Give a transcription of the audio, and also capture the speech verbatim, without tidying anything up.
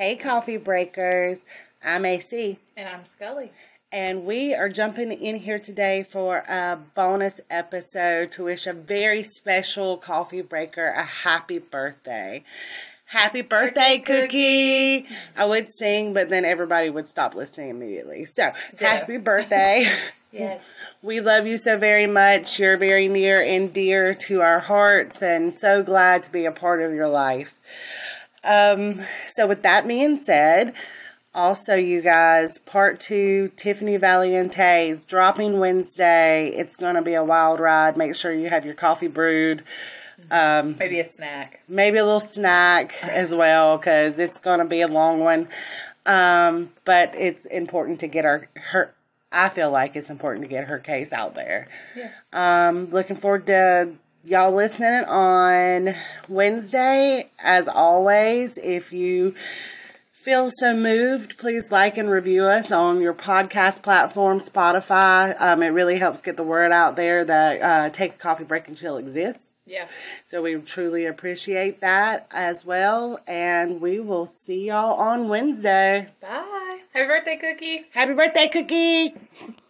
Hey, Coffee Breakers. I'm A C. And I'm Scully. And we are jumping in here today for a bonus episode to wish a very special Coffee Breaker a happy birthday. Happy birthday, Cookie. Cookie. I would sing, but then everybody would stop listening immediately. So, Ditto. Happy birthday. Yes. We love you so very much. You're very near and dear to our hearts and so glad to be a part of your life. Um, so with that being said, also you guys, part two, Tiffany Valiente, dropping Wednesday. It's going to be a wild ride. Make sure you have your coffee brewed. Um, maybe a snack. Maybe a little snack as well, because it's going to be a long one. Um, but it's important to get our, her, I feel like it's important to get her case out there. Yeah. Um, looking forward to y'all listening on Wednesday. As always, if you feel so moved, please like and review us on your podcast platform, Spotify. Um, it really helps get the word out there that uh, Take a Coffee Break and Chill exists. Yeah. So we truly appreciate that as well. And we will see y'all on Wednesday. Bye. Happy birthday, Cookie. Happy birthday, Cookie.